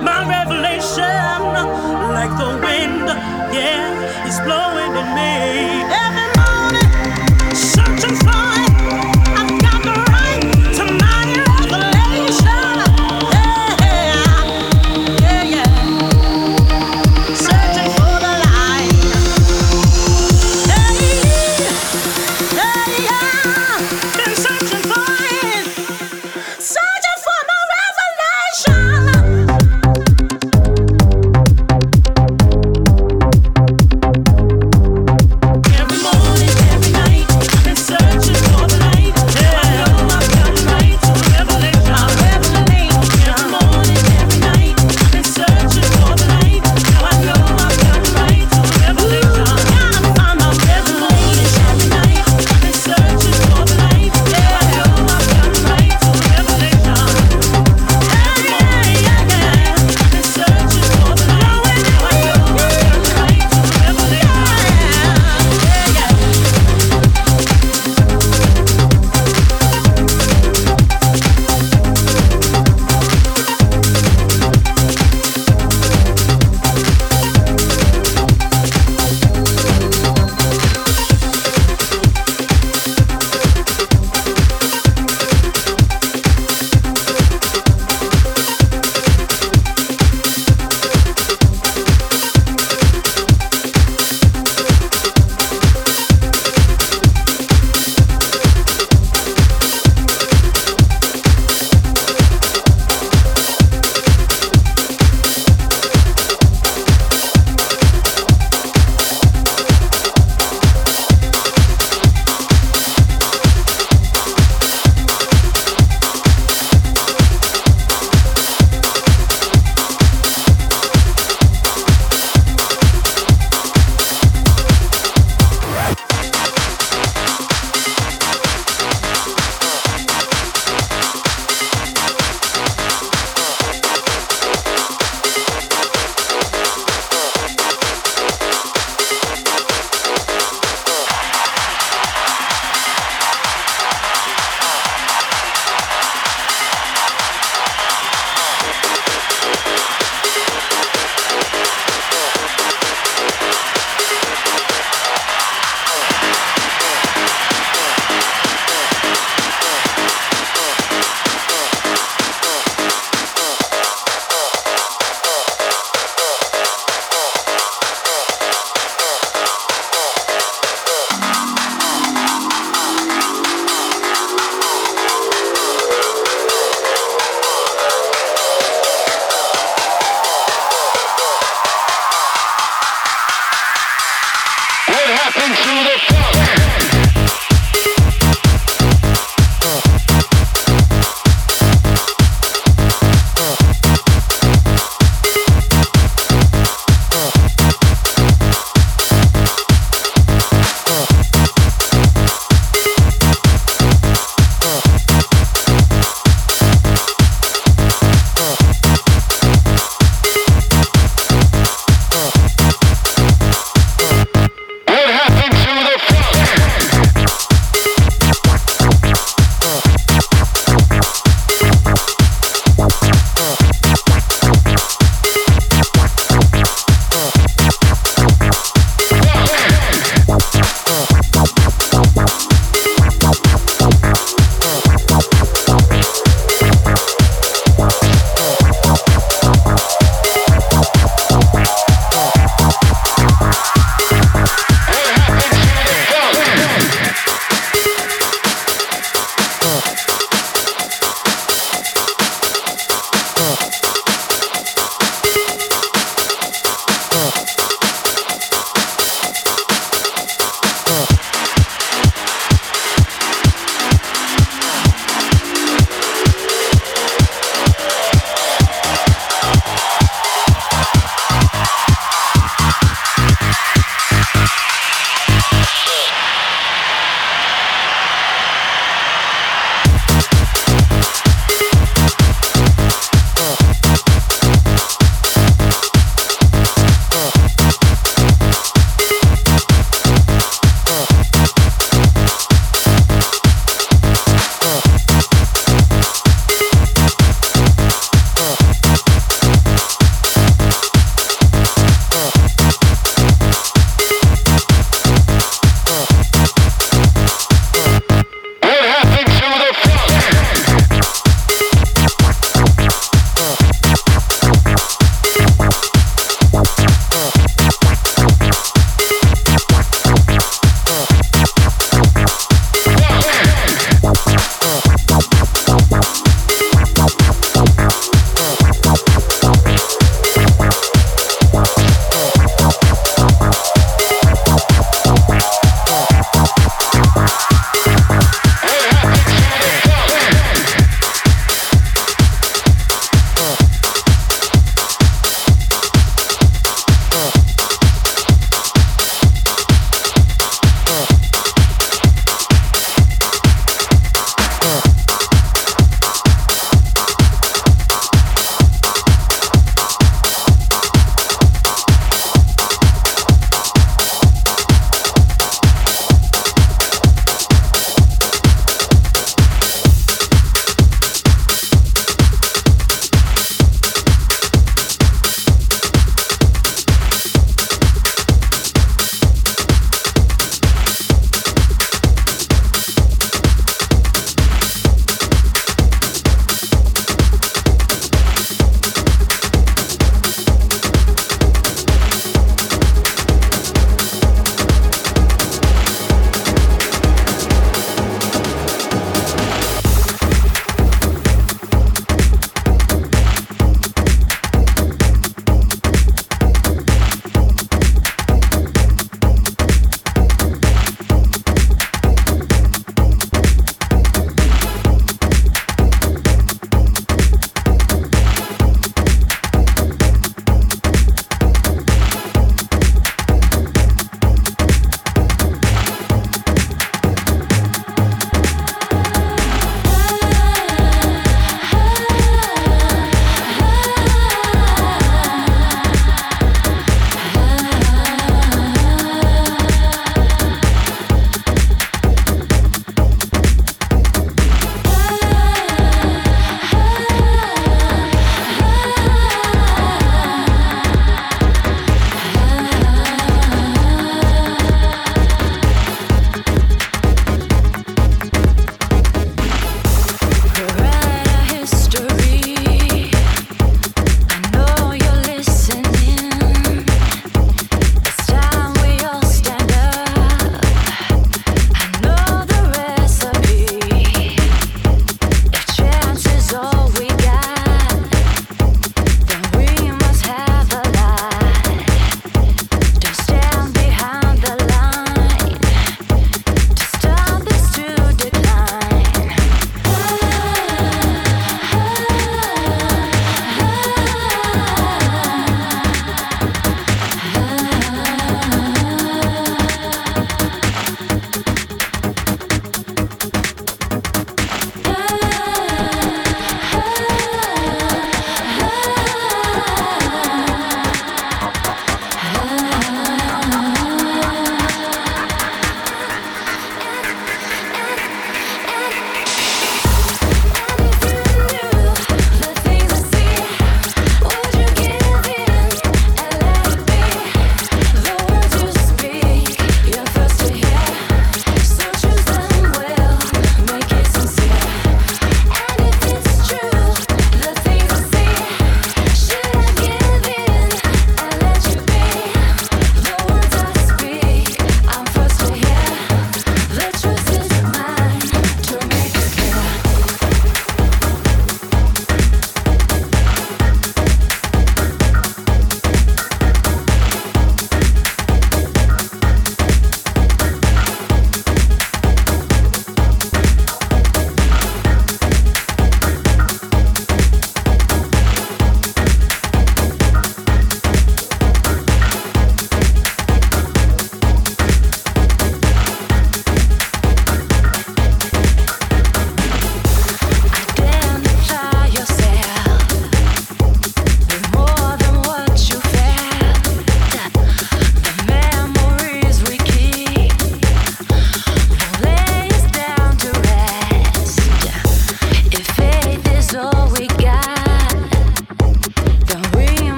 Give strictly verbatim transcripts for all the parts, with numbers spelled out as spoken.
my revelation, like the wind, yeah, is blowing in me. Every morning, searching for it, I've got the right to my revelation. Yeah, yeah, yeah. Searching for the light. Hey, hey, yeah. Been searching for it. Searching. Every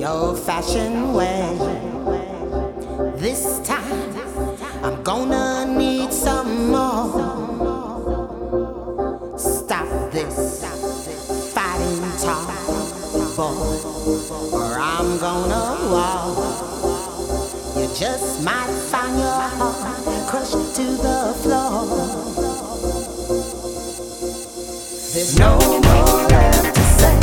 the old-fashioned way. This time I'm gonna need some more. Stop this fighting talk, boy, or I'm gonna walk. You just might find your heart crushed to the floor. There's no more left to say.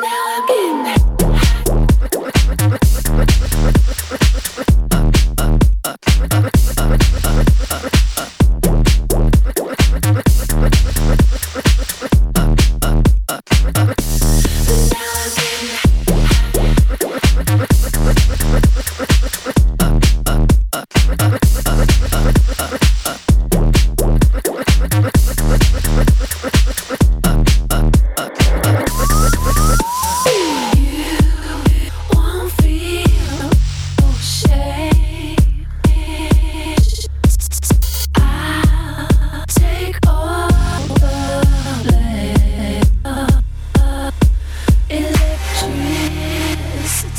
Now I'm getting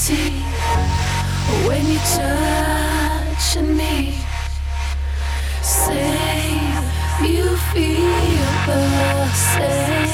empty when you touch me. Same, you feel the same.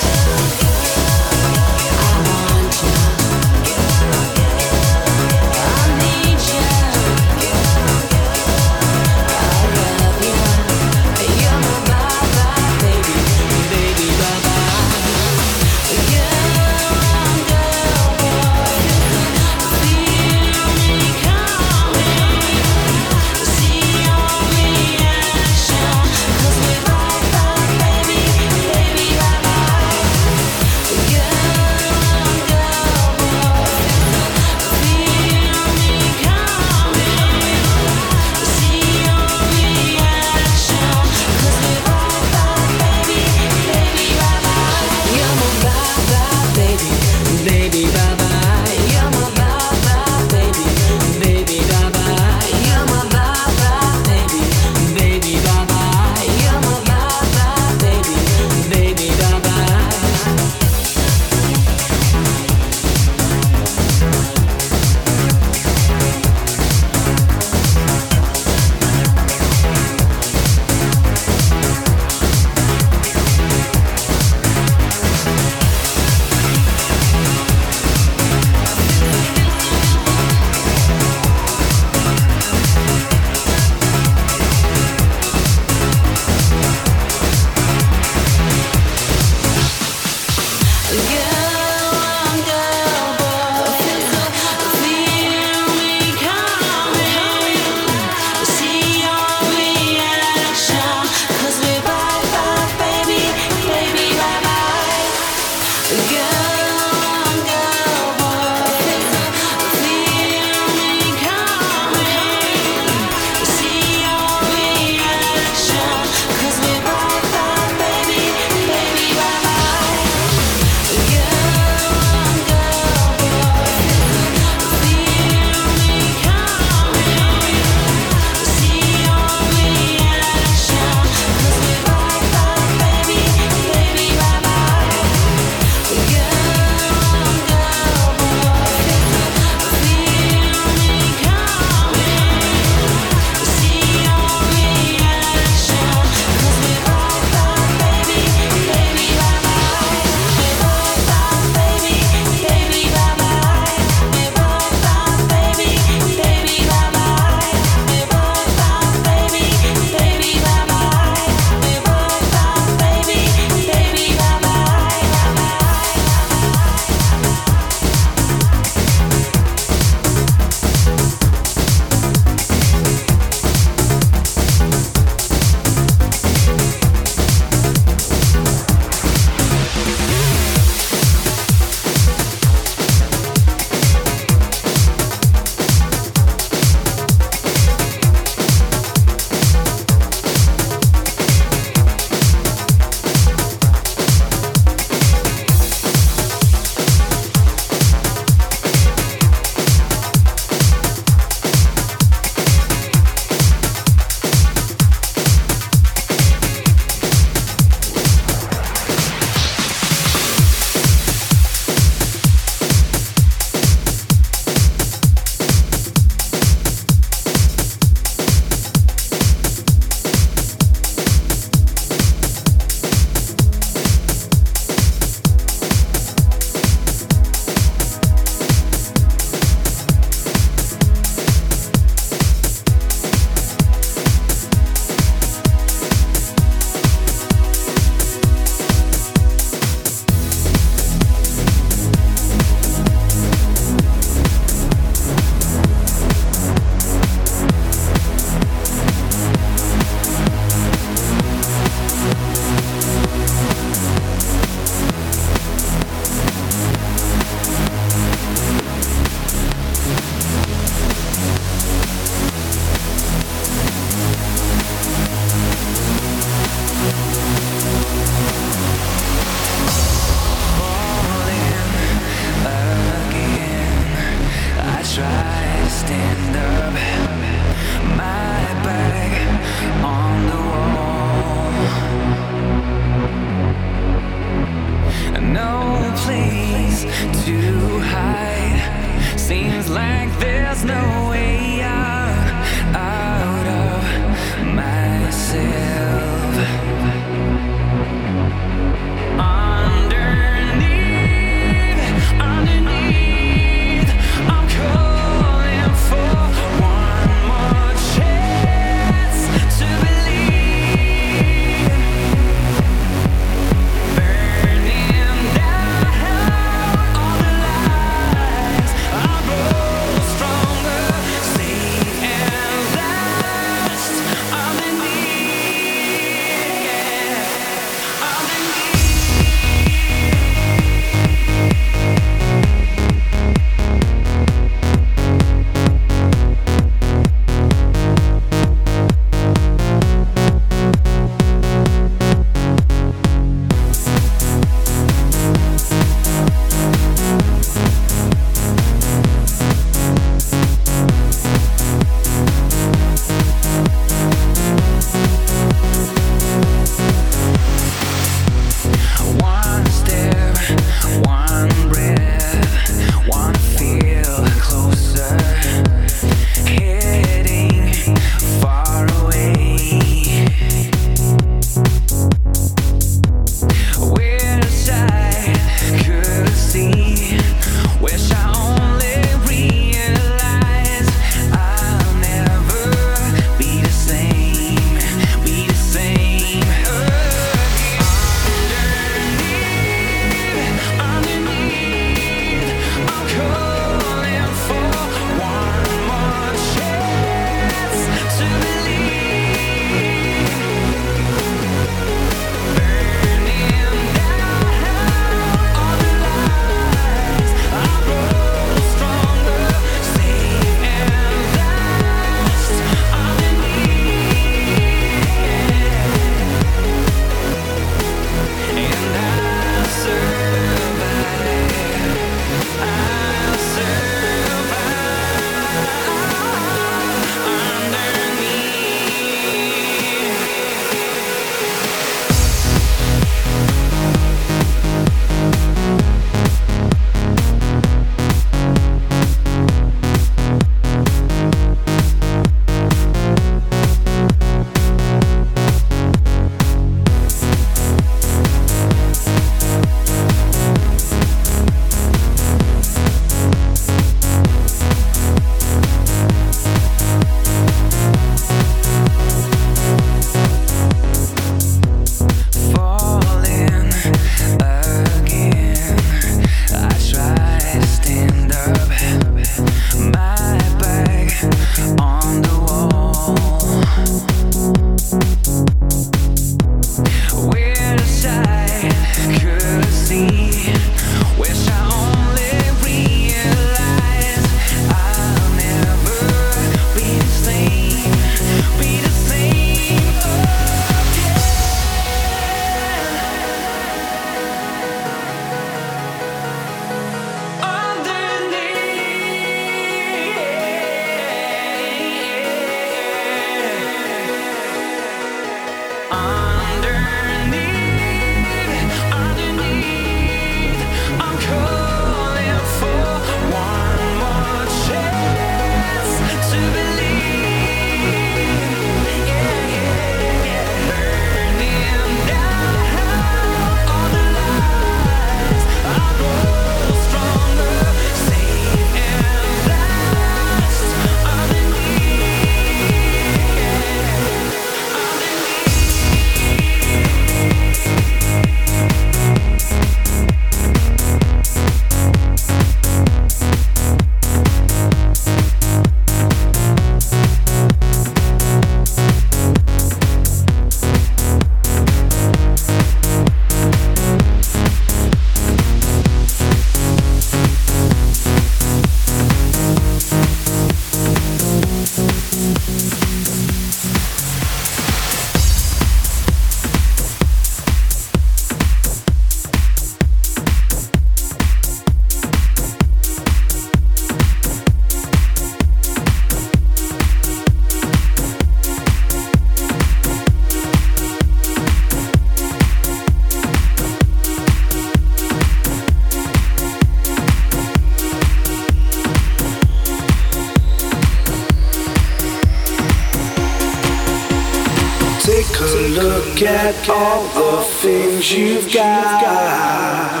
could look at all the things you've got.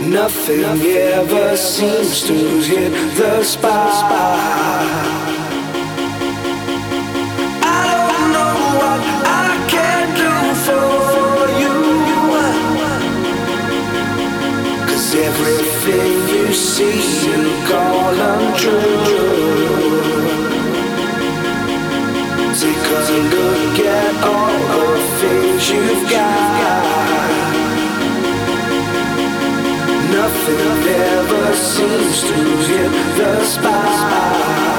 Nothing ever seems to hit the spot. Everything you see, you call untrue. Take a look at all the things you've got. Nothing ever seems to hit the spot.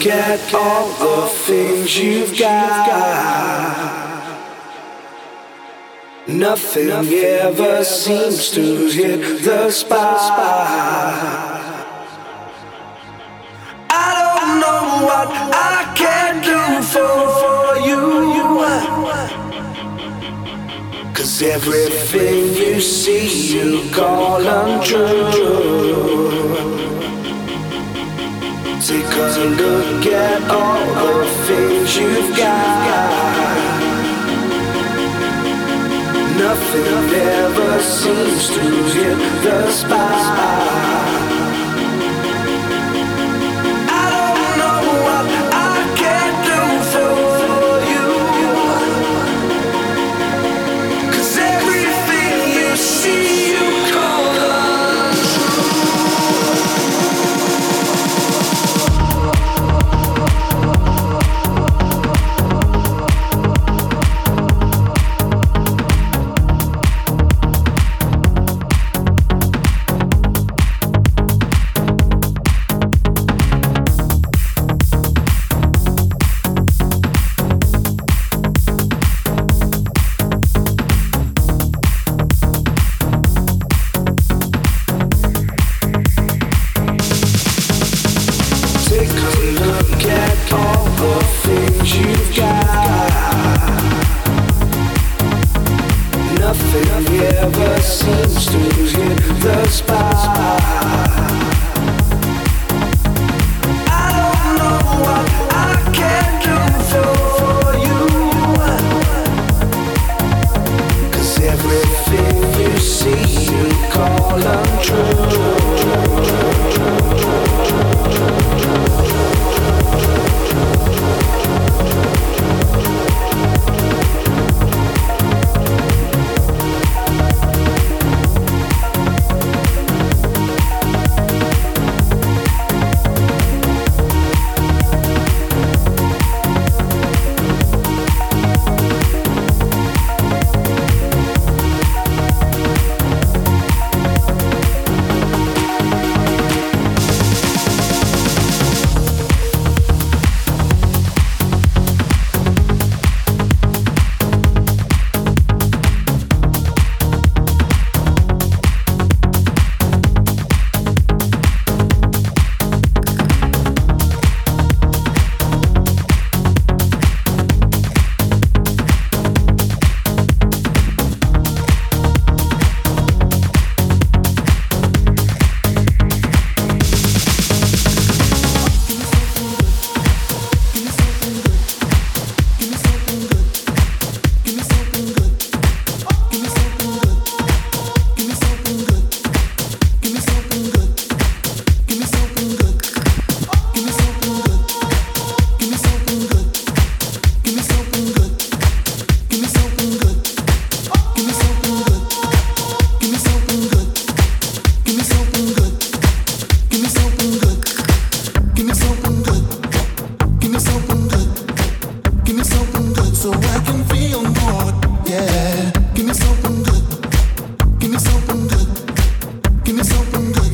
Get all the things you've got. Nothing ever seems to hit the spot. I don't know what I can do for, for you, 'cause everything you see you call untrue. Take a look at all the things you've got. Nothing ever seems to hit the spot. I don't know what I can do for you, 'cause everything you see you call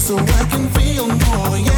so I can feel more, yeah.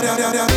Down, down, down.